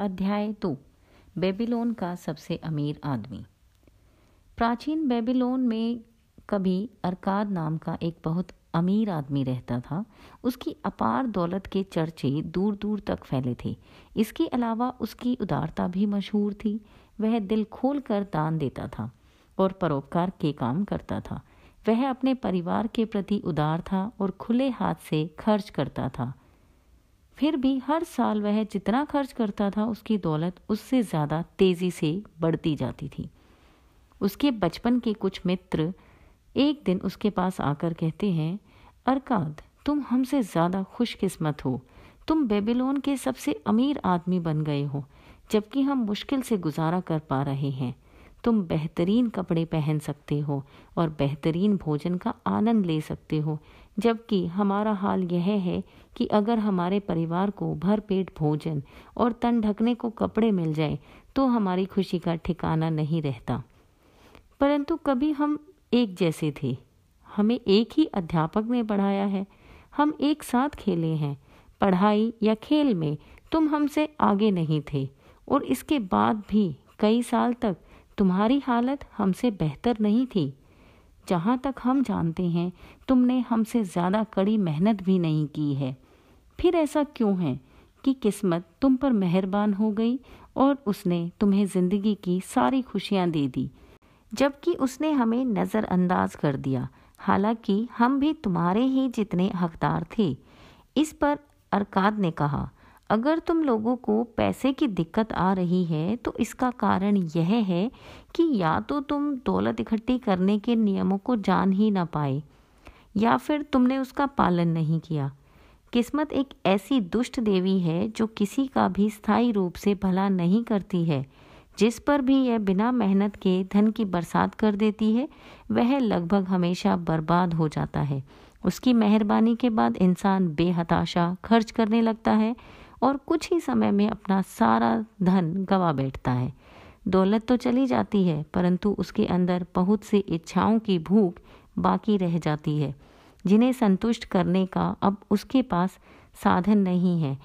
अध्याय 2 बेबीलोन का सबसे अमीर आदमी। प्राचीन बेबीलोन में कभी अरकाद नाम का एक बहुत अमीर आदमी रहता था। उसकी अपार दौलत के चर्चे दूर दूर तक फैले थे। इसके अलावा उसकी उदारता भी मशहूर थी। वह दिल खोल कर दान देता था और परोपकार के काम करता था। वह अपने परिवार के प्रति उदार था और खुले हाथ से खर्च करता था। फिर भी हर साल वह जितना खर्च करता था उसकी दौलत उससे ज़्यादा तेज़ी से बढ़ती जाती थी। उसके बचपन के कुछ मित्र एक दिन उसके पास आकर कहते हैं, अरकाद, तुम हमसे ज़्यादा खुशकिस्मत हो। तुम बेबीलोन के सबसे अमीर आदमी बन गए हो, जबकि हम मुश्किल से गुजारा कर पा रहे हैं। तुम बेहतरीन कपड़े पहन सकते हो और बेहतरीन भोजन का आनंद ले सकते हो, जबकि हमारा हाल यह है कि अगर हमारे परिवार को भरपेट भोजन और तन ढकने को कपड़े मिल जाए तो हमारी खुशी का ठिकाना नहीं रहता। परंतु कभी हम एक जैसे थे। हमें एक ही अध्यापक ने पढ़ाया है। हम एक साथ खेले हैं। पढ़ाई या खेल में तुम हमसे आगे नहीं थे और इसके बाद भी कई साल तक तुम्हारी हालत हमसे बेहतर नहीं थी। जहाँ तक हम जानते हैं तुमने हमसे ज़्यादा कड़ी मेहनत भी नहीं की है। फिर ऐसा क्यों है कि किस्मत तुम पर मेहरबान हो गई और उसने तुम्हें ज़िंदगी की सारी खुशियाँ दे दी, जबकि उसने हमें नज़रअंदाज कर दिया, हालांकि हम भी तुम्हारे ही जितने हकदार थे। इस पर अरकाद ने कहा, अगर तुम लोगों को पैसे की दिक्कत आ रही है तो इसका कारण यह है कि या तो तुम दौलत इकट्ठी करने के नियमों को जान ही ना पाए या फिर तुमने उसका पालन नहीं किया। किस्मत एक ऐसी दुष्ट देवी है जो किसी का भी स्थायी रूप से भला नहीं करती है। जिस पर भी यह बिना मेहनत के धन की बरसात कर देती है वह लगभग हमेशा बर्बाद हो जाता है। उसकी मेहरबानी के बाद इंसान बेहताशा खर्च करने लगता है और कुछ ही समय में अपना सारा धन गवा बैठता है। दौलत तो चली जाती है, परंतु उसके अंदर बहुत सी इच्छाओं की भूख बाकी रह जाती है, जिन्हें संतुष्ट करने का अब उसके पास साधन नहीं है।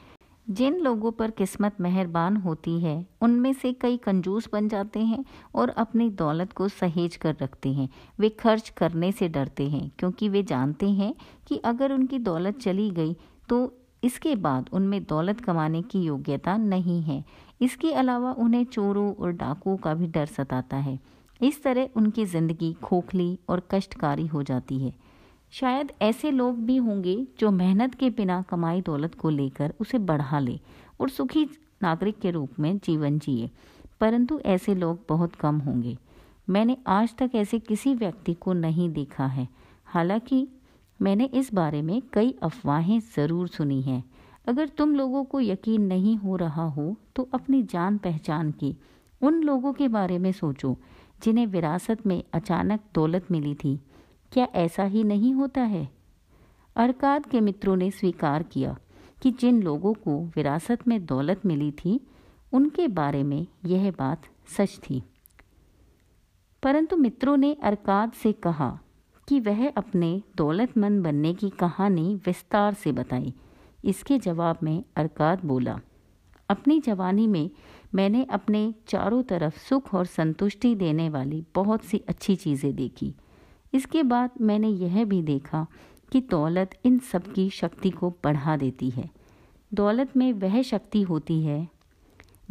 जिन लोगों पर किस्मत मेहरबान होती है उनमें से कई कंजूस बन जाते हैं और अपनी दौलत को सहेज कर रखते हैं। वे खर्च करने से डरते हैं क्योंकि वे जानते हैं कि अगर उनकी दौलत चली गई तो इसके बाद उनमें दौलत कमाने की योग्यता नहीं है। इसके अलावा उन्हें चोरों और डाकुओं का भी डर सताता है। इस तरह उनकी ज़िंदगी खोखली और कष्टकारी हो जाती है। शायद ऐसे लोग भी होंगे जो मेहनत के बिना कमाई दौलत को लेकर उसे बढ़ा ले और सुखी नागरिक के रूप में जीवन जिए, परंतु ऐसे लोग बहुत कम होंगे। मैंने आज तक ऐसे किसी व्यक्ति को नहीं देखा है, हालांकि मैंने इस बारे में कई अफवाहें ज़रूर सुनी हैं। अगर तुम लोगों को यकीन नहीं हो रहा हो तो अपनी जान पहचान के उन लोगों के बारे में सोचो जिन्हें विरासत में अचानक दौलत मिली थी। क्या ऐसा ही नहीं होता है? अरकाद के मित्रों ने स्वीकार किया कि जिन लोगों को विरासत में दौलत मिली थी उनके बारे में यह बात सच थी। परंतु मित्रों ने अरकाद से कहा कि वह अपने दौलतमंद बनने की कहानी विस्तार से बताई। इसके जवाब में अरकाद बोला, अपनी जवानी में मैंने अपने चारों तरफ सुख और संतुष्टि देने वाली बहुत सी अच्छी चीज़ें देखी। इसके बाद मैंने यह भी देखा कि दौलत इन सब की शक्ति को बढ़ा देती है। दौलत में वह शक्ति होती है।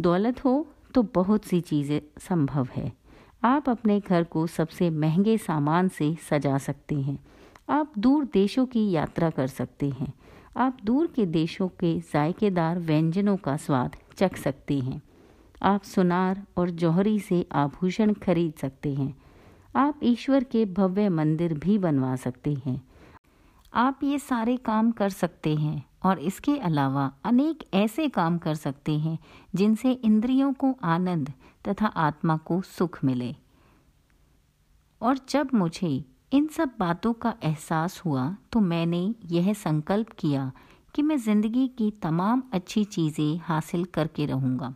दौलत हो तो बहुत सी चीज़ें संभव है। आप अपने घर को सबसे महंगे सामान से सजा सकते हैं। आप दूर देशों की यात्रा कर सकते हैं। आप दूर के देशों के जायकेदार व्यंजनों का स्वाद चख सकते हैं। आप सुनार और जौहरी से आभूषण खरीद सकते हैं। आप ईश्वर के भव्य मंदिर भी बनवा सकते हैं। आप ये सारे काम कर सकते हैं और इसके अलावा अनेक ऐसे काम कर सकते हैं जिनसे इंद्रियों को आनंद तथा आत्मा को सुख मिले। और जब मुझे इन सब बातों का एहसास हुआ तो मैंने यह संकल्प किया कि मैं ज़िंदगी की तमाम अच्छी चीज़ें हासिल करके रहूँगा।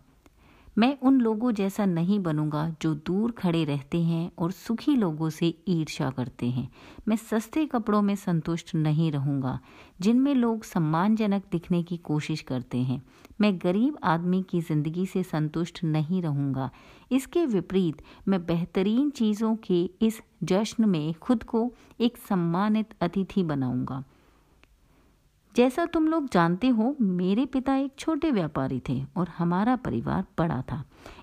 मैं उन लोगों जैसा नहीं बनूंगा जो दूर खड़े रहते हैं और सुखी लोगों से ईर्ष्या करते हैं। मैं सस्ते कपड़ों में संतुष्ट नहीं रहूंगा जिनमें लोग सम्मानजनक दिखने की कोशिश करते हैं। मैं गरीब आदमी की ज़िंदगी से संतुष्ट नहीं रहूंगा। इसके विपरीत मैं बेहतरीन चीज़ों के इस जश्न में खुद को एक सम्मानित अतिथि बनाऊंगा। जैसा तुम लोग जानते हो, मेरे पिता एक छोटे व्यापारी थे और हमारा परिवार बड़ा था,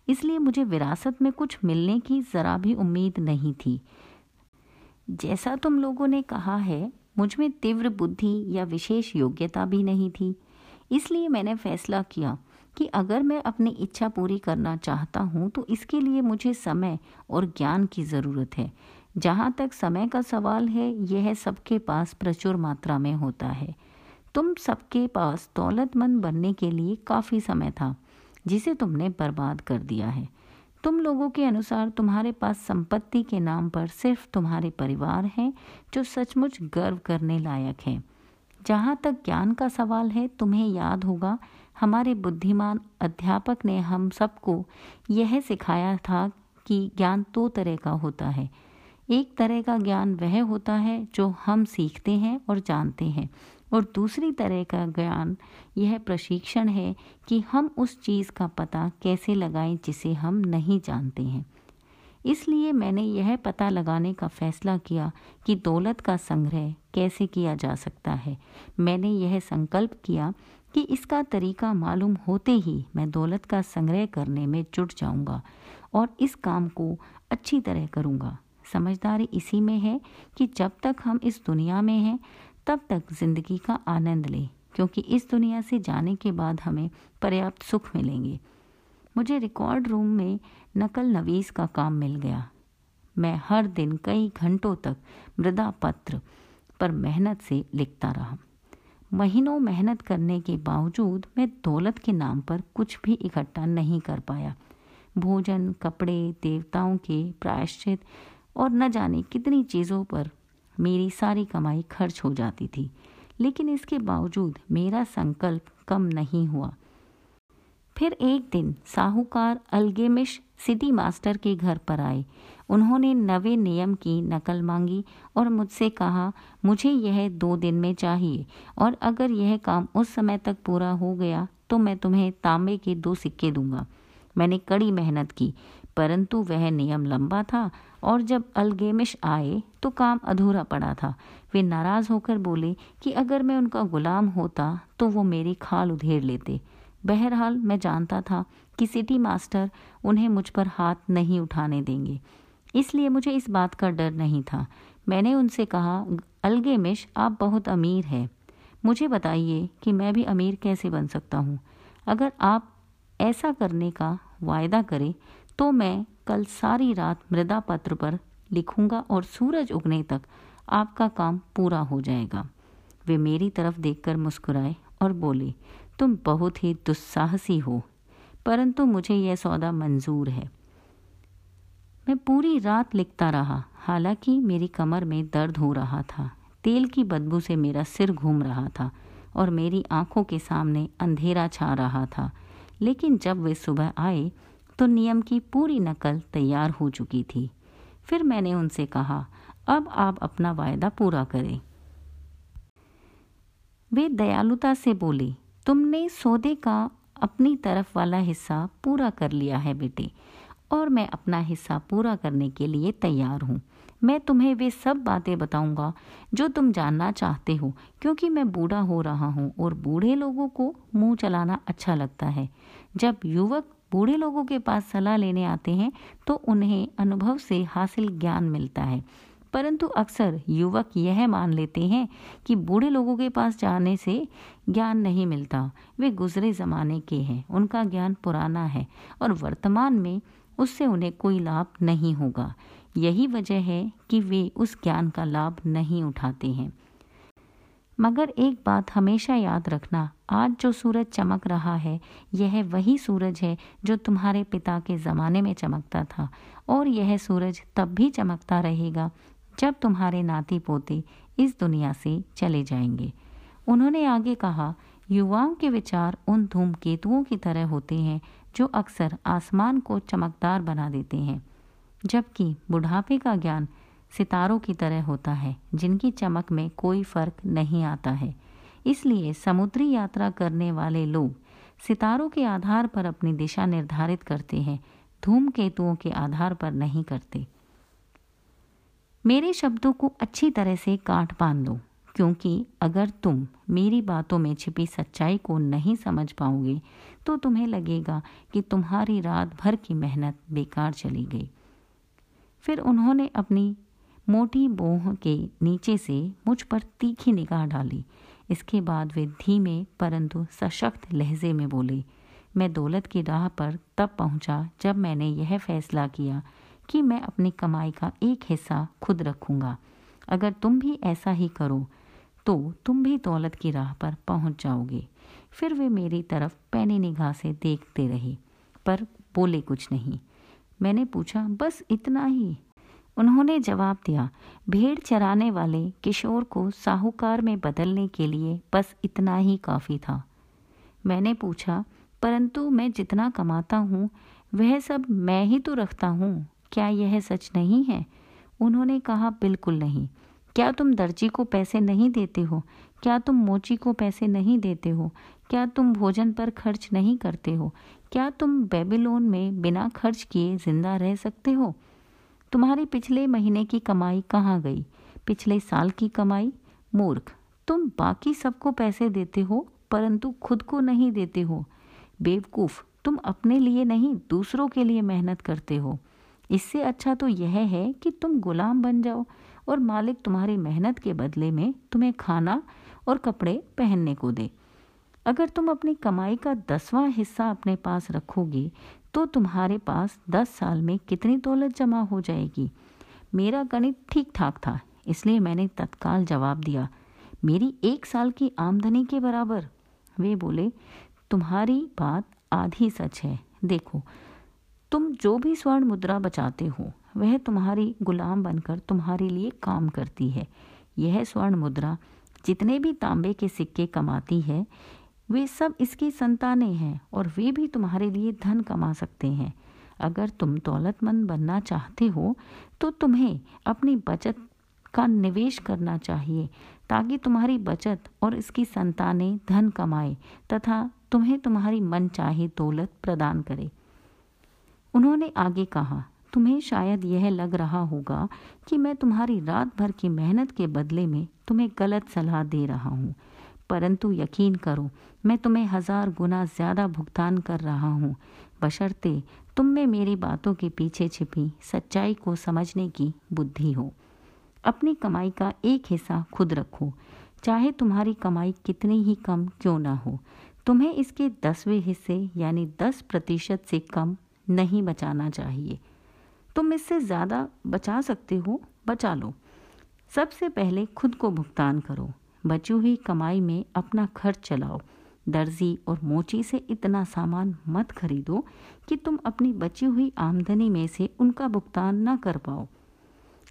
इसलिए मुझे विरासत में कुछ मिलने की ज़रा भी उम्मीद नहीं थी। जैसा तुम लोगों ने कहा है, मुझ में तीव्र बुद्धि या विशेष योग्यता भी नहीं थी, इसलिए मैंने फैसला किया कि अगर मैं अपनी इच्छा पूरी करना चाहता हूँ तो इसके लिए मुझे समय और ज्ञान की ज़रूरत है। जहाँ तक समय का सवाल है, यह सबके पास प्रचुर मात्रा में होता है। तुम सबके पास दौलतमंद बनने के लिए काफ़ी समय था जिसे तुमने बर्बाद कर दिया है। तुम लोगों के अनुसार तुम्हारे पास संपत्ति के नाम पर सिर्फ तुम्हारे परिवार हैं जो सचमुच गर्व करने लायक हैं। जहाँ तक ज्ञान का सवाल है, तुम्हें याद होगा हमारे बुद्धिमान अध्यापक ने हम सबको यह सिखाया था कि ज्ञान दो तरह का होता है। एक तरह का ज्ञान वह होता है जो हम सीखते हैं और जानते हैं, और दूसरी तरह का ज्ञान यह प्रशिक्षण है कि हम उस चीज़ का पता कैसे लगाएं जिसे हम नहीं जानते हैं। इसलिए मैंने यह पता लगाने का फैसला किया कि दौलत का संग्रह कैसे किया जा सकता है। मैंने यह संकल्प किया कि इसका तरीका मालूम होते ही मैं दौलत का संग्रह करने में जुट जाऊंगा और इस काम को अच्छी तरह करूंगा। समझदारी इसी में है कि जब तक हम इस दुनिया में हैं तब तक ज़िंदगी का आनंद लें, क्योंकि इस दुनिया से जाने के बाद हमें पर्याप्त सुख मिलेंगे। मुझे रिकॉर्ड रूम में नकल नवीस का काम मिल गया। मैं हर दिन कई घंटों तक मृदा पत्र पर मेहनत से लिखता रहा। महीनों मेहनत करने के बावजूद मैं दौलत के नाम पर कुछ भी इकट्ठा नहीं कर पाया। भोजन, कपड़े, देवताओं के प्रायश्चित और न जाने कितनी चीज़ों पर मेरी सारी कमाई खर्च हो जाती थी, लेकिन इसके बावजूद मेरा संकल्प कम नहीं हुआ। फिर एक दिन साहूकार अल्गेमिश सिटी मास्टर के घर पर आए। उन्होंने नवे नियम की नकल मांगी और मुझसे कहा, मुझे यह 2 दिन में चाहिए और अगर यह काम उस समय तक पूरा हो गया तो मैं तुम्हें तांबे के 2 सिक्के दूंगा। मैंने कड़ी मेहनत की, परंतु वह नियम लंबा था और जब अल्गेमिश आए तो काम अधूरा पड़ा था। वे नाराज़ होकर बोले कि अगर मैं उनका गुलाम होता तो वो मेरी खाल उधेड़ लेते। बहरहाल मैं जानता था कि सिटी मास्टर उन्हें मुझ पर हाथ नहीं उठाने देंगे, इसलिए मुझे इस बात का डर नहीं था। मैंने उनसे कहा, अल्गेमिश आप बहुत अमीर हैं, मुझे बताइए कि मैं भी अमीर कैसे बन सकता हूँ। अगर आप ऐसा करने का वायदा करें तो मैं कल सारी रात मृदा पत्र पर लिखूंगा और सूरज उगने तक आपका काम पूरा हो जाएगा। वे मेरी तरफ देखकर मुस्कुराए और बोले, तुम बहुत ही दुस्साहसी हो, परंतु मुझे यह सौदा मंजूर है। मैं पूरी रात लिखता रहा, हालांकि मेरी कमर में दर्द हो रहा था, तेल की बदबू से मेरा सिर घूम रहा था और मेरी आंखों के सामने अंधेरा छा रहा था। लेकिन जब वे सुबह आए तो नियम की पूरी नकल तैयार हो चुकी थी। फिर मैंने उनसे कहा, अब आप अपना वायदा पूरा करें। वे दयालुता से बोले, तुमने सौदे का अपनी तरफ वाला हिस्सा पूरा कर लिया है बेटे, और मैं अपना हिस्सा पूरा करने के लिए तैयार हूँ। मैं तुम्हें वे सब बातें बताऊंगा जो तुम जानना चाहते हो, क्योंकि मैं बूढ़ा हो रहा हूँ और बूढ़े लोगों को मुंह चलाना अच्छा लगता है। जब युवक बूढ़े लोगों के पास सलाह लेने आते हैं तो उन्हें अनुभव से हासिल ज्ञान मिलता है, परंतु अक्सर युवक यह मान लेते हैं कि बूढ़े लोगों के पास जाने से ज्ञान नहीं मिलता। वे गुजरे ज़माने के हैं, उनका ज्ञान पुराना है और वर्तमान में उससे उन्हें कोई लाभ नहीं होगा। यही वजह है कि वे उस ज्ञान का लाभ नहीं उठाते हैं। मगर एक बात हमेशा याद रखना, आज जो सूरज चमक रहा है यह वही सूरज है जो तुम्हारे पिता के ज़माने में चमकता था, और यह सूरज तब भी चमकता रहेगा जब तुम्हारे नाती पोते इस दुनिया से चले जाएंगे। उन्होंने आगे कहा, युवाओं के विचार उन धूमकेतुओं की तरह होते हैं जो अक्सर आसमान को चमकदार बना देते हैं, जबकि बुढ़ापे का ज्ञान सितारों की तरह होता है जिनकी चमक में कोई फ़र्क नहीं आता है। इसलिए समुद्री यात्रा करने वाले लोग सितारों के आधार पर अपनी दिशा निर्धारित करते हैं, धूमकेतुओं के आधार पर नहीं करते। मेरे शब्दों को अच्छी तरह से गांठ बांध लो, क्योंकि अगर तुम मेरी बातों में छिपी सच्चाई को नहीं समझ पाओगे तो तुम्हें लगेगा कि तुम्हारी रात भर की मेहनत बेकार चली गई। फिर उन्होंने अपनी मोटी बोह के नीचे से मुझ पर तीखी निगाह डाली। इसके बाद वे धीमे परंतु सशक्त लहजे में बोले, मैं दौलत की राह पर तब पहुंचा जब मैंने यह फैसला किया कि मैं अपनी कमाई का एक हिस्सा खुद रखूंगा। अगर तुम भी ऐसा ही करो तो तुम भी दौलत की राह पर पहुंच जाओगे। फिर वे मेरी तरफ पैनी निगाह से देखते रहे पर बोले कुछ नहीं। मैंने पूछा, बस इतना ही? उन्होंने जवाब दिया, भेड़ चराने वाले किशोर को साहूकार में बदलने के लिए बस इतना ही काफ़ी था। मैंने पूछा, परंतु मैं जितना कमाता हूँ वह सब मैं ही तो रखता हूँ, क्या यह सच नहीं है? उन्होंने कहा, बिल्कुल नहीं। क्या तुम दर्जी को पैसे नहीं देते हो? क्या तुम मोची को पैसे नहीं देते हो? क्या तुम भोजन पर खर्च नहीं करते हो? क्या तुम बेबीलोन में बिना खर्च किए जिंदा रह सकते हो? तुम्हारी पिछले महीने की कमाई कहाँ गई? पिछले साल की कमाई? मूर्ख, तुम बाकी सबको पैसे देते हो परंतु खुद को नहीं देते हो। बेवकूफ़, तुम अपने लिए नहीं दूसरों के लिए मेहनत करते हो। इससे अच्छा तो यह है कि तुम गुलाम बन जाओ और मालिक तुम्हारी मेहनत के बदले में तुम्हें खाना और कपड़े पहनने को दे। अगर तुम अपनी कमाई का 10वां हिस्सा अपने पास रखोगे तो तुम्हारे पास 10 साल में कितनी दौलत जमा हो जाएगी? मेरा गणित ठीक ठाक था, इसलिए मैंने तत्काल जवाब दिया, मेरी 1 साल की आमदनी के बराबर। वे बोले, तुम्हारी बात आधी सच है। देखो, तुम जो भी स्वर्ण मुद्रा बचाते हो वह तुम्हारी गुलाम बनकर तुम्हारे लिए काम करती है। यह स्वर्ण मुद्रा जितने भी तांबे के सिक्के कमाती है वे सब इसकी संतानें हैं और वे भी तुम्हारे लिए धन कमा सकते हैं। अगर तुम दौलतमंद बनना चाहते हो तो तुम्हें अपनी बचत का निवेश करना चाहिए ताकि तुम्हारी बचत और इसकी संतानें धन कमाए तथा तुम्हें तुम्हारी मनचाही दौलत प्रदान करे। उन्होंने आगे कहा, तुम्हें शायद यह लग रहा होगा कि मैं तुम्हारी रात भर की मेहनत के बदले में तुम्हें गलत सलाह दे रहा हूँ, परंतु यकीन करो मैं तुम्हें 1000 गुना ज़्यादा भुगतान कर रहा हूँ, बशर्ते तुम में मेरी बातों के पीछे छिपी सच्चाई को समझने की बुद्धि हो। अपनी कमाई का एक हिस्सा खुद रखो, चाहे तुम्हारी कमाई कितनी ही कम क्यों ना हो। तुम्हें इसके 10वें हिस्से यानी 10% से कम नहीं बचाना चाहिए। तुम इससे ज़्यादा बचा सकते हो, बचा लो। सबसे पहले खुद को भुगतान करो। बची हुई कमाई में अपना खर्च चलाओ। दर्जी और मोची से इतना सामान मत खरीदो कि तुम अपनी बची हुई आमदनी में से उनका भुगतान न कर पाओ।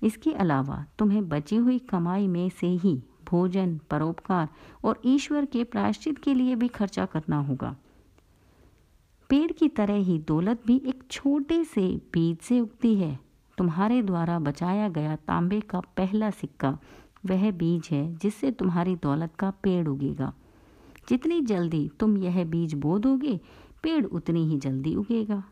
इसके अलावा तुम्हें बची हुई कमाई में से ही भोजन, परोपकार और ईश्वर के प्रायश्चित के लिए भी खर्चा करना होगा। पेड़ की तरह ही दौलत भी एक छोटे से बीज से उगती है। तुम्हारे द्वारा बचाया गया तांबे का पहला सिक्का वह बीज है जिससे तुम्हारी दौलत का पेड़ उगेगा। जितनी जल्दी तुम यह बीज बो दोगे, पेड़ उतनी ही जल्दी उगेगा।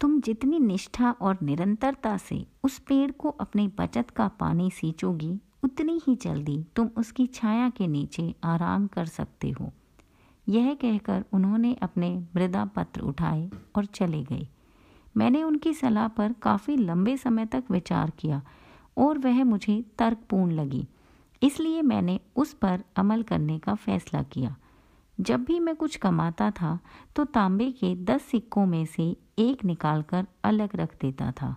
तुम जितनी निष्ठा और निरंतरता से उस पेड़ को अपनी बचत का पानी सींचोगी, उतनी ही जल्दी तुम उसकी छाया के नीचे आराम कर सकते हो। यह कहकर उन्होंने अपने मृदा पत्र उठाए और चले गए। मैंने उनकी सलाह पर काफ़ी लंबे समय तक विचार किया और वह मुझे तर्कपूर्ण लगी, इसलिए मैंने उस पर अमल करने का फैसला किया। जब भी मैं कुछ कमाता था तो तांबे के 10 सिक्कों में से एक निकालकर अलग रख देता था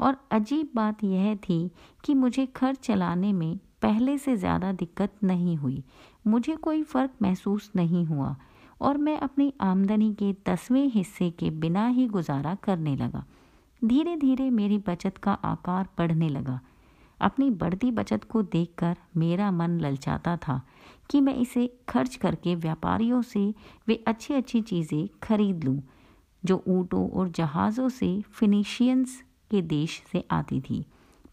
और अजीब बात यह थी कि मुझे खर्च चलाने में पहले से ज़्यादा दिक्कत नहीं हुई। मुझे कोई फ़र्क महसूस नहीं हुआ और मैं अपनी आमदनी के 10वें हिस्से के बिना ही गुजारा करने लगा। धीरे धीरे मेरी बचत का आकार बढ़ने लगा। अपनी बढ़ती बचत को देखकर मेरा मन ललचाता था कि मैं इसे खर्च करके व्यापारियों से वे अच्छी अच्छी चीज़ें खरीद लूँ। जो ऊँटों और जहाज़ों से फ़ोनीशियंस के देश से आती थी,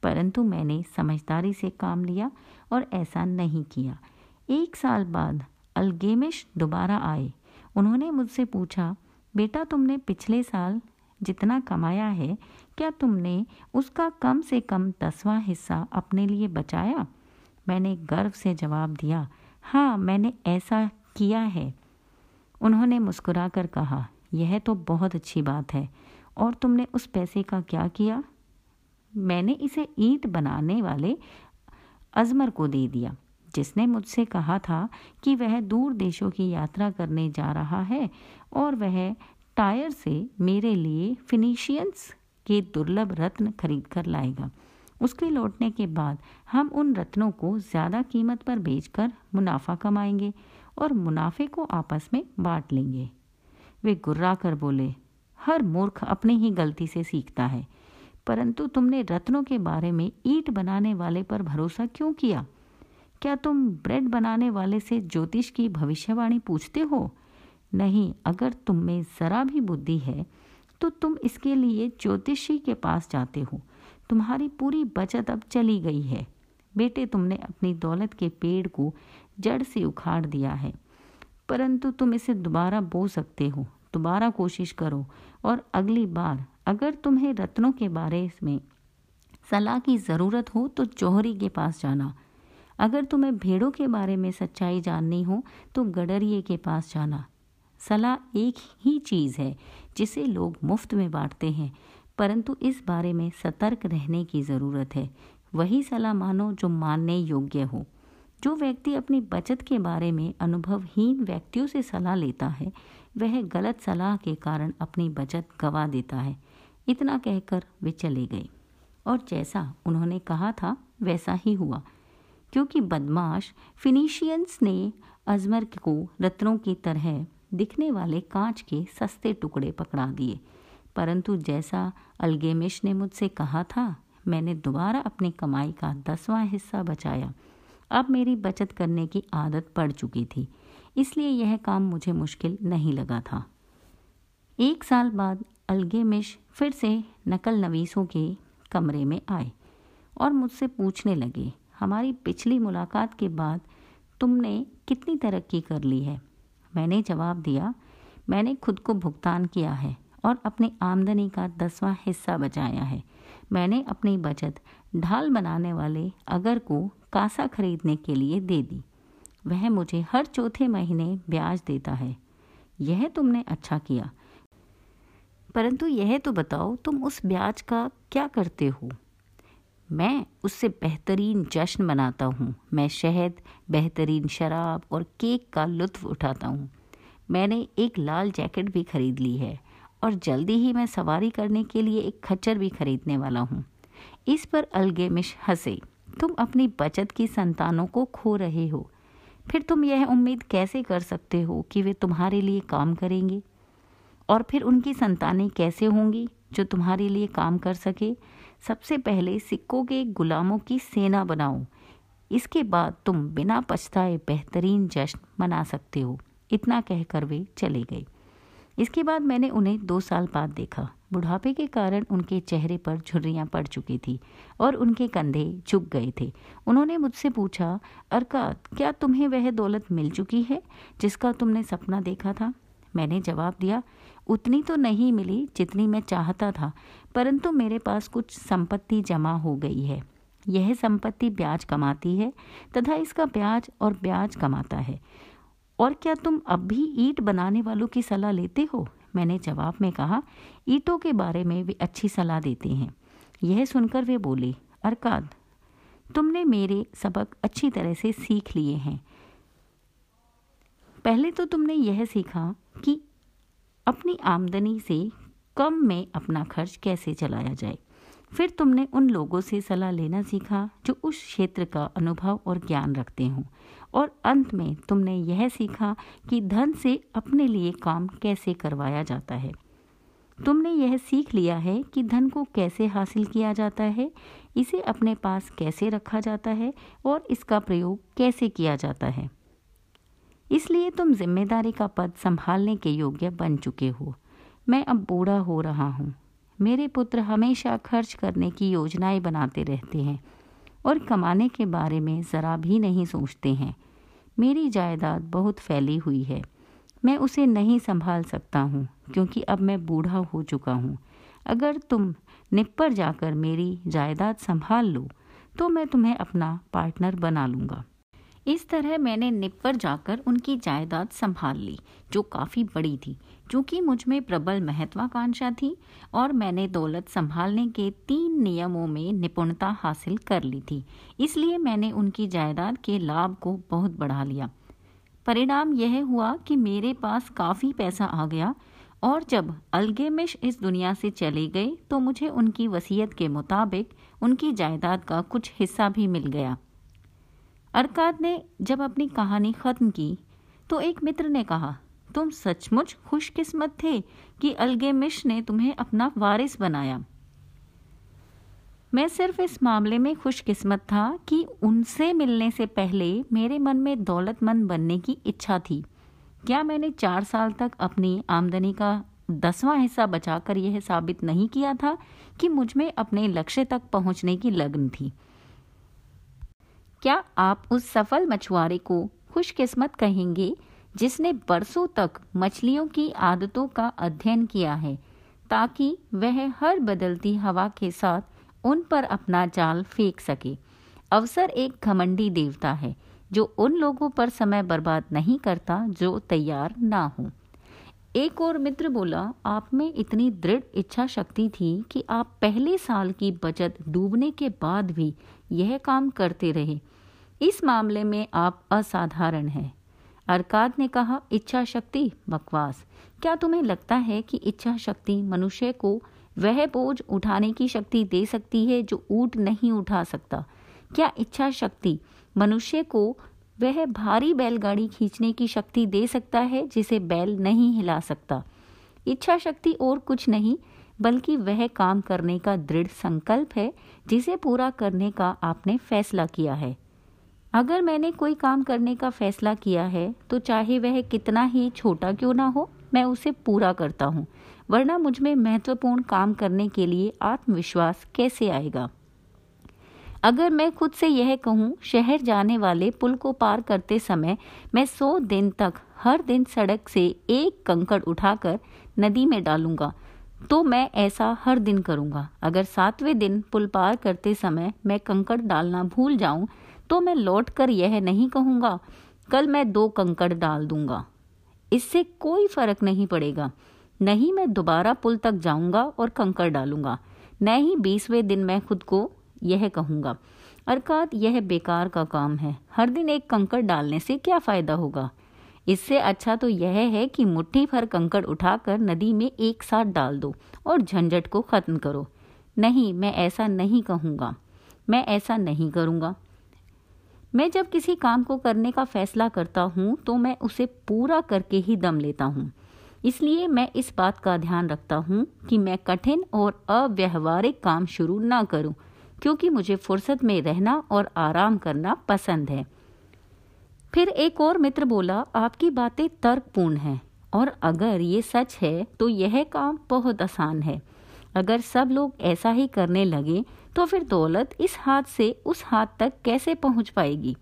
परंतु मैंने समझदारी से काम लिया और ऐसा नहीं किया। 1 साल बाद अल्गेमिश दोबारा आए। उन्होंने मुझसे पूछा, बेटा तुमने पिछले साल जितना कमाया है, क्या तुमने उसका कम से कम 10वां हिस्सा अपने लिए बचाया? मैंने गर्व से जवाब दिया, हाँ मैंने ऐसा किया है। उन्होंने मुस्कुराकर कहा, यह तो बहुत अच्छी बात है, और तुमने उस पैसे का क्या किया? मैंने इसे ईंट बनाने वाले अजमर को दे दिया, जिसने मुझसे कहा था कि वह दूर देशों की यात्रा करने जा रहा है और वह टायर से मेरे लिए फ़ोनीशियंस के दुर्लभ रत्न खरीद कर लाएगा। उसके लौटने के बाद हम उन रत्नों को ज़्यादा कीमत पर बेचकर मुनाफा कमाएंगे और मुनाफे को आपस में बांट लेंगे। वे गुर्रा कर बोले, हर मूर्ख अपनी ही गलती से सीखता है, परंतु तुमने रत्नों के बारे में ईंट बनाने वाले पर भरोसा क्यों किया? क्या तुम ब्रेड बनाने वाले से ज्योतिष की भविष्यवाणी पूछते हो? नहीं, अगर तुम में ज़रा भी बुद्धि है तो तुम इसके लिए ज्योतिषी के पास जाते हो। तुम्हारी पूरी बचत अब चली गई है। बेटे, तुमने अपनी दौलत के पेड़ को जड़ से उखाड़ दिया है, परंतु तुम इसे दोबारा बो सकते हो। दोबारा कोशिश करो और अगली बार अगर तुम्हें रत्नों के बारे में सलाह की ज़रूरत हो तो जौहरी के पास जाना। अगर तुम्हें भेड़ों के बारे में सच्चाई जाननी हो तो गडरिए के पास जाना। सलाह एक ही चीज़ है जिसे लोग मुफ्त में बांटते हैं, परंतु इस बारे में सतर्क रहने की ज़रूरत है। वही सलाह मानो जो मानने योग्य हो। जो व्यक्ति अपनी बचत के बारे में अनुभवहीन व्यक्तियों से सलाह लेता है, वह गलत सलाह के कारण अपनी बचत गंवा देता है। इतना कहकर वे चले गए और जैसा उन्होंने कहा था वैसा ही हुआ, क्योंकि बदमाश फ़ोनीशियंस ने अजमर को रत्नों की तरह दिखने वाले कांच के सस्ते टुकड़े पकड़ा दिए। परंतु जैसा अल्गेमिश ने मुझसे कहा था, मैंने दोबारा अपनी कमाई का 10वां हिस्सा बचाया। अब मेरी बचत करने की आदत पड़ चुकी थी, इसलिए यह काम मुझे मुश्किल नहीं लगा था। 1 साल बाद अल्गेमिश फिर से नकल नवीसों के कमरे में आए और मुझसे पूछने लगे, हमारी पिछली मुलाकात के बाद तुमने कितनी तरक्की कर ली है? मैंने जवाब दिया, मैंने खुद को भुगतान किया है और अपनी आमदनी का 10वां हिस्सा बचाया है। मैंने अपनी बचत ढाल बनाने वाले अगर को कासा खरीदने के लिए दे दी। वह मुझे हर चौथे महीने ब्याज देता है। यह तुमने अच्छा किया, परंतु यह तो बताओ तुम उस ब्याज का क्या करते हो? मैं उससे बेहतरीन जश्न मनाता हूँ। मैं शहद, बेहतरीन शराब और केक का लुत्फ़ उठाता हूँ। मैंने एक लाल जैकेट भी खरीद ली है और जल्दी ही मैं सवारी करने के लिए एक खच्चर भी खरीदने वाला हूँ। इस पर अल्गेमिश हंसे, तुम अपनी बचत की संतानों को खो रहे हो, फिर तुम यह उम्मीद कैसे कर सकते हो कि वे तुम्हारे लिए काम करेंगे? और फिर उनकी संतानें कैसे होंगी जो तुम्हारे लिए काम कर सके? सबसे पहले सिक्कों के गुलामों की सेना बनाओ, इसके बाद तुम बिना पछताए बेहतरीन जश्न मना सकते हो। इतना कहकर वे चले गए। इसके बाद मैंने उन्हें 2 साल बाद देखा। बुढ़ापे के कारण उनके चेहरे पर झुर्रियाँ पड़ चुकी थी और उनके कंधे झुक गए थे। उन्होंने मुझसे पूछा, अरकाद, क्या तुम्हें वह दौलत मिल चुकी है जिसका तुमने सपना देखा था? मैंने जवाब दिया, उतनी तो नहीं मिली जितनी मैं चाहता था, परंतु मेरे पास कुछ संपत्ति जमा हो गई है। यह संपत्ति ब्याज कमाती है तथा इसका ब्याज और ब्याज कमाता है। और क्या तुम अब भी ईंट बनाने वालों की सलाह लेते हो? मैंने जवाब में कहा, ईंटों के बारे में वे अच्छी सलाह देते हैं। यह सुनकर वे बोले, अरकाद, तुमने मेरे सबक अच्छी तरह से सीख लिए हैं। पहले तो तुमने यह सीखा कि अपनी आमदनी से कम में अपना खर्च कैसे चलाया जाए। फिर तुमने उन लोगों से सलाह लेना सीखा जो उस क्षेत्र का अनुभव और ज्ञान रखते हों। और अंत में तुमने यह सीखा कि धन से अपने लिए काम कैसे करवाया जाता है। तुमने यह सीख लिया है कि धन को कैसे हासिल किया जाता है, इसे अपने पास कैसे रखा जाता है और इसका प्रयोग कैसे किया जाता है। इसलिए तुम जिम्मेदारी का पद संभालने के योग्य बन चुके हो। मैं अब बूढ़ा हो रहा हूँ। मेरे पुत्र हमेशा खर्च करने की योजनाएं बनाते रहते हैं और कमाने के बारे में ज़रा भी नहीं सोचते हैं। मेरी जायदाद बहुत फैली हुई है, मैं उसे नहीं संभाल सकता हूँ क्योंकि अब मैं बूढ़ा हो चुका हूँ। अगर तुम निप पर जाकर मेरी जायदाद संभाल लो तो मैं तुम्हें अपना पार्टनर बना लूँगा। इस तरह मैंने निप पर जाकर उनकी जायदाद संभाल ली जो काफ़ी बड़ी थी। चूँकि मुझ में प्रबल महत्वाकांक्षा थी और मैंने दौलत संभालने के 3 नियमों में निपुणता हासिल कर ली थी, इसलिए मैंने उनकी जायदाद के लाभ को बहुत बढ़ा लिया। परिणाम यह हुआ कि मेरे पास काफ़ी पैसा आ गया और जब अल्गेमिश इस दुनिया से चले गए तो मुझे उनकी वसीयत के मुताबिक उनकी जायदाद का कुछ हिस्सा भी मिल गया। अरकाद ने जब अपनी कहानी ख़त्म की तो एक मित्र ने कहा, तुम सचमुच खुशकिस्मत थे कि अल्गेमिश ने तुम्हें अपना वारिस बनाया। मैं सिर्फ इस मामले में खुशकिस्मत था कि उनसे मिलने से पहले मेरे मन में दौलतमंद बनने की इच्छा थी। क्या मैंने 4 साल तक अपनी आमदनी का 10वां हिस्सा बचाकर यह साबित नहीं किया था कि मुझ में अपने लक्ष्य तक पहुंचने की लगन थी? क्या आप उस सफल मछुआरे को खुशकिस्मत कहेंगे जिसने बरसों तक मछलियों की आदतों का अध्ययन किया है ताकि वह हर बदलती हवा के साथ उन पर अपना जाल फेंक सके? अवसर एक घमंडी देवता है जो उन लोगों पर समय बर्बाद नहीं करता जो तैयार ना हो। एक और मित्र बोला, आप में इतनी दृढ़ इच्छा शक्ति थी कि आप पहले साल की बचत डूबने के बाद भी यह काम करते रहे। इस मामले में आप असाधारण हैं। अरकाद ने कहा, इच्छा शक्ति? बकवास! क्या तुम्हें लगता है कि इच्छा शक्ति मनुष्य को वह बोझ उठाने की शक्ति दे सकती है जो ऊंट नहीं उठा सकता? क्या इच्छा शक्ति मनुष्य को वह भारी बैलगाड़ी खींचने की शक्ति दे सकता है जिसे बैल नहीं हिला सकता? इच्छा शक्ति और कुछ नहीं बल्कि वह काम करने का दृढ़ संकल्प है जिसे पूरा करने का आपने फैसला किया है। अगर मैंने कोई काम करने का फैसला किया है तो चाहे वह कितना ही छोटा क्यों ना हो, मैं उसे पूरा करता हूँ, वरना मुझ में महत्वपूर्ण काम करने के लिए आत्मविश्वास कैसे आएगा? अगर मैं खुद से यह कहूँ, शहर जाने वाले पुल को पार करते समय मैं 100 दिन तक हर दिन सड़क से 1 कंकड़ उठाकर नदी में डालूंगा, तो मैं ऐसा हर दिन करूंगा। अगर 7वें दिन पुल पार करते समय मैं कंकड़ डालना भूल जाऊं, तो मैं लौटकर यह नहीं कहूंगा, कल मैं 2 कंकड़ डाल दूंगा, इससे कोई फर्क नहीं पड़ेगा। नहीं, मैं दोबारा पुल तक जाऊंगा और कंकड़ डालूंगा। नहीं, 20वें दिन मैं खुद को यह कहूंगा, अरकाद यह बेकार का काम है, हर दिन 1 कंकड़ डालने से क्या फ़ायदा होगा? इससे अच्छा तो यह है कि मुट्ठी भर कंकड़ उठाकर नदी में एक साथ डाल दो और झंझट को ख़त्म करो। नहीं, मैं ऐसा नहीं कहूँगा, मैं ऐसा नहीं करूँगा। मैं जब किसी काम को करने का फैसला करता हूँ तो मैं उसे पूरा करके ही दम लेता हूँ। इसलिए मैं इस बात का ध्यान रखता हूँ कि मैं कठिन और अव्यवहारिक काम शुरू ना करूँ क्योंकि मुझे फुर्सत में रहना और आराम करना पसंद है। फिर एक और मित्र बोला, आपकी बातें तर्कपूर्ण हैं और अगर ये सच है तो यह काम बहुत आसान है। अगर सब लोग ऐसा ही करने लगे तो फिर दौलत इस हाथ से उस हाथ तक कैसे पहुंच पाएगी?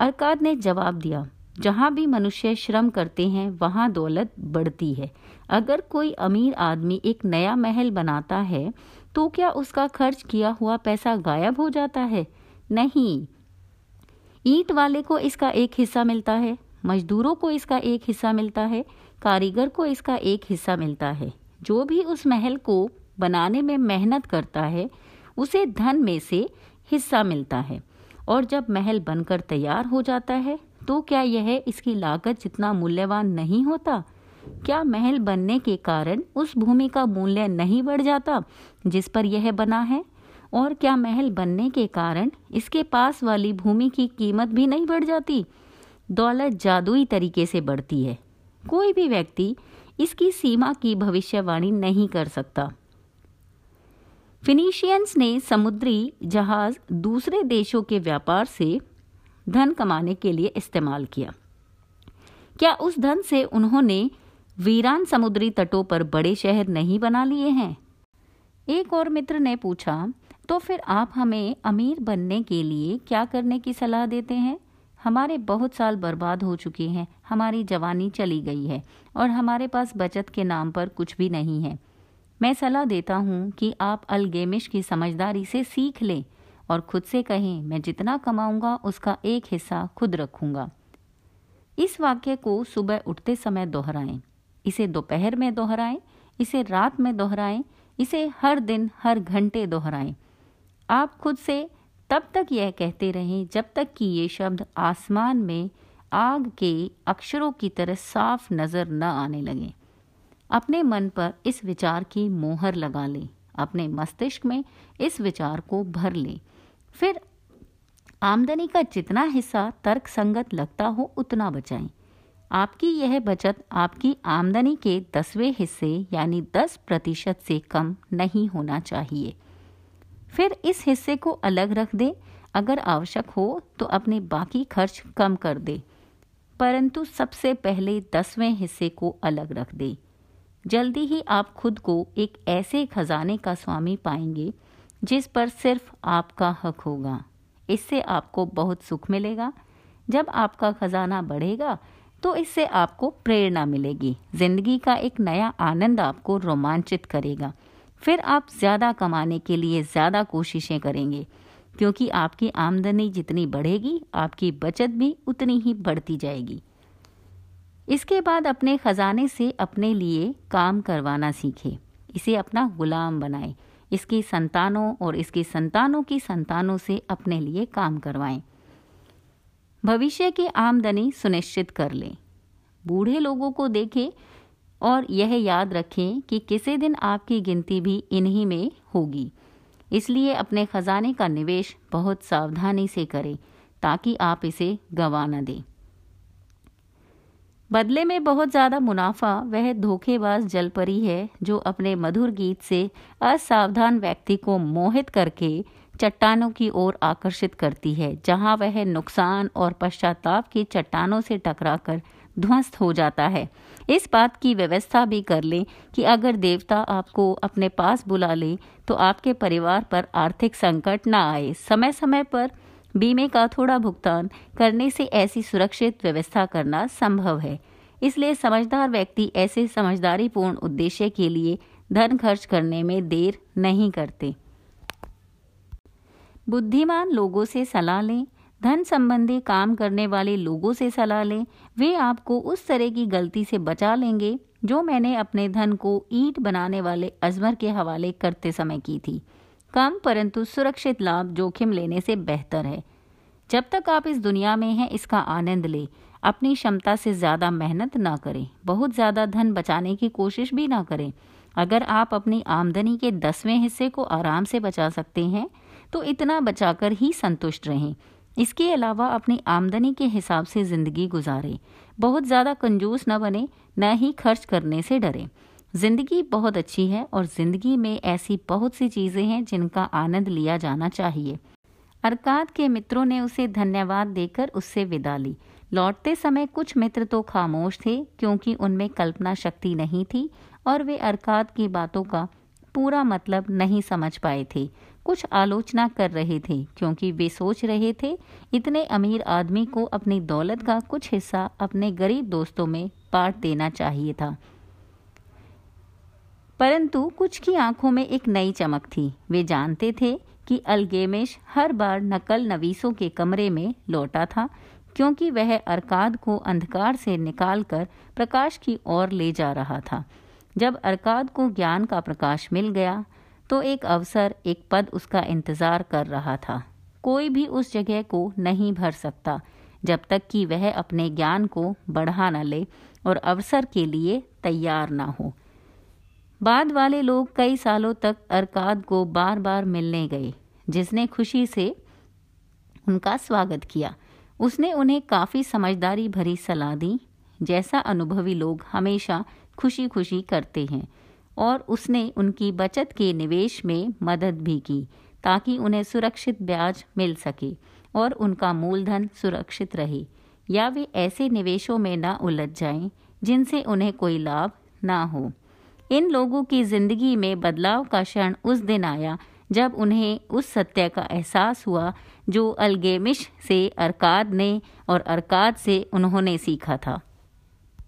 अरकाद ने जवाब दिया, जहाँ भी मनुष्य श्रम करते हैं वहाँ दौलत बढ़ती है। अगर कोई अमीर आदमी एक नया महल बनाता है तो क्या उसका खर्च किया हुआ पैसा गायब हो जाता है? नहीं। ईंट वाले को इसका एक हिस्सा मिलता है, मजदूरों को इसका एक हिस्सा मिलता है, कारीगर को इसका एक हिस्सा मिलता है। जो भी उस महल को बनाने में मेहनत करता है उसे धन में से हिस्सा मिलता है। और जब महल बनकर तैयार हो जाता है तो क्या यह इसकी लागत जितना मूल्यवान नहीं होता? क्या महल बनने के कारण उस भूमि का मूल्य नहीं बढ़ जाता जिस पर यह बना है? और क्या महल बनने के कारण इसके पास वाली भूमि की कीमत भी नहीं बढ़ जाती? दौलत जादुई तरीके से बढ़ती है। कोई भी व्यक्ति इसकी सीमा की भविष्यवाणी नहीं कर सकता। फ़ोनीशियंस ने समुद्री जहाज़ दूसरे देशों के व्यापार से धन कमाने के लिए इस्तेमाल किया। क्या उस धन से उन्होंने वीरान समुद्री तटों पर बड़े शहर नहीं बना लिए हैं? एक और मित्र ने पूछा, तो फिर आप हमें अमीर बनने के लिए क्या करने की सलाह देते हैं? हमारे बहुत साल बर्बाद हो चुके हैं, हमारी जवानी चली गई है और हमारे पास बचत के नाम पर कुछ भी नहीं है। मैं सलाह देता हूँ कि आप अल्गेमिश की समझदारी से सीख लें और खुद से कहें, मैं जितना कमाऊँगा उसका एक हिस्सा खुद रखूँगा। इस वाक्य को सुबह उठते समय दोहराएं, इसे दोपहर में दोहराएं, इसे रात में दोहराएं, इसे हर दिन हर घंटे दोहराएं। आप खुद से तब तक यह कहते रहें जब तक कि ये शब्द आसमान में आग के अक्षरों की तरह साफ नज़र न आने लगें। अपने मन पर इस विचार की मोहर लगा लें, अपने मस्तिष्क में इस विचार को भर लें। फिर आमदनी का जितना हिस्सा तर्क संगत लगता हो उतना बचाएं। आपकी यह बचत आपकी आमदनी के 10वें हिस्से यानी 10% से कम नहीं होना चाहिए। फिर इस हिस्से को अलग रख दें, अगर आवश्यक हो तो अपने बाकी खर्च कम कर दें, परंतु सबसे पहले 10वें हिस्से को अलग रख दें। जल्दी ही आप खुद को एक ऐसे खजाने का स्वामी पाएंगे जिस पर सिर्फ आपका हक होगा। इससे आपको बहुत सुख मिलेगा। जब आपका खजाना बढ़ेगा तो इससे आपको प्रेरणा मिलेगी, जिंदगी का एक नया आनंद आपको रोमांचित करेगा। फिर आप ज़्यादा कमाने के लिए ज़्यादा कोशिशें करेंगे, क्योंकि आपकी आमदनी जितनी बढ़ेगी आपकी बचत भी उतनी ही बढ़ती जाएगी। इसके बाद अपने खजाने से अपने लिए काम करवाना सीखें, इसे अपना गुलाम बनाएं, इसकी संतानों और इसकी संतानों की संतानों से अपने लिए काम करवाएं। भविष्य की आमदनी सुनिश्चित कर लें। बूढ़े लोगों को देखें और यह याद रखें कि किसी दिन आपकी गिनती भी इन्हीं में होगी, इसलिए अपने खजाने का निवेश बहुत सावधानी से करें ताकि आप इसे गंवा न दें। बदले में बहुत ज़्यादा मुनाफा वह धोखेबाज जलपरी है जो अपने मधुर गीत से असावधान व्यक्ति को मोहित करके चट्टानों की ओर आकर्षित करती है, जहां वह नुकसान और पश्चाताप की चट्टानों से टकराकर ध्वस्त हो जाता है। इस बात की व्यवस्था भी कर लें कि अगर देवता आपको अपने पास बुला ले तो आपके परिवार पर आर्थिक संकट न आए। समय समय पर बीमे का थोड़ा भुगतान करने से ऐसी सुरक्षित व्यवस्था करना संभव है, इसलिए समझदार व्यक्ति ऐसे समझदारीपूर्ण उद्देश्य के लिए धन खर्च करने में देर नहीं करते। बुद्धिमान लोगों से सलाह लें, धन संबंधी काम करने वाले लोगों से सलाह लें, वे आपको उस तरह की गलती से बचा लेंगे जो मैंने अपने धन को ईंट बनाने वाले अजमर के हवाले करते समय की थी। कम परंतु सुरक्षित लाभ जोखिम लेने से बेहतर है। जब तक आप इस दुनिया में हैं इसका आनंद लें, अपनी क्षमता से ज़्यादा मेहनत ना करें, बहुत ज़्यादा धन बचाने की कोशिश भी ना करें। अगर आप अपनी आमदनी के 10वें हिस्से को आराम से बचा सकते हैं तो इतना बचाकर ही संतुष्ट रहें। इसके अलावा अपनी आमदनी के हिसाब से ज़िंदगी गुजारें, बहुत ज़्यादा कंजूस न बने, न ही खर्च करने से डरें। ज़िंदगी बहुत अच्छी है और ज़िंदगी में ऐसी बहुत सी चीज़ें हैं जिनका आनंद लिया जाना चाहिए। अरकाद के मित्रों ने उसे धन्यवाद देकर उससे विदा ली। लौटते समय कुछ मित्र तो खामोश थे क्योंकि उनमें कल्पना शक्ति नहीं थी और वे अरकाद की बातों का पूरा मतलब नहीं समझ पाए थे। कुछ आलोचना कर रहे थे क्योंकि वे सोच रहे थे इतने अमीर आदमी को अपनी दौलत का कुछ हिस्सा अपने गरीब दोस्तों में बांट देना चाहिए था। परंतु कुछ की आंखों में एक नई चमक थी। वे जानते थे कि अल्गेमिश हर बार नकल नवीसों के कमरे में लौटा था क्योंकि वह अरकाद को अंधकार से निकालकर प्रकाश की ओर ले जा रहा था। जब अरकाद को ज्ञान का प्रकाश मिल गया तो एक अवसर, एक पद उसका इंतज़ार कर रहा था। कोई भी उस जगह को नहीं भर सकता जब तक कि वह अपने ज्ञान को बढ़ा न ले और अवसर के लिए तैयार ना हो। बाद वाले लोग कई सालों तक अरकाद को बार बार मिलने गए, जिसने खुशी से उनका स्वागत किया। उसने उन्हें काफ़ी समझदारी भरी सलाह दी, जैसा अनुभवी लोग हमेशा खुशी खुशी करते हैं, और उसने उनकी बचत के निवेश में मदद भी की ताकि उन्हें सुरक्षित ब्याज मिल सके और उनका मूलधन सुरक्षित रहे या वे ऐसे निवेशों में ना उलझ जाएं जिनसे उन्हें कोई लाभ ना हो। इन लोगों की जिंदगी में बदलाव का क्षण उस दिन आया जब उन्हें उस सत्य का एहसास हुआ जो अल्गेमिश से अरकाद ने और अरकाद से उन्होंने सीखा था।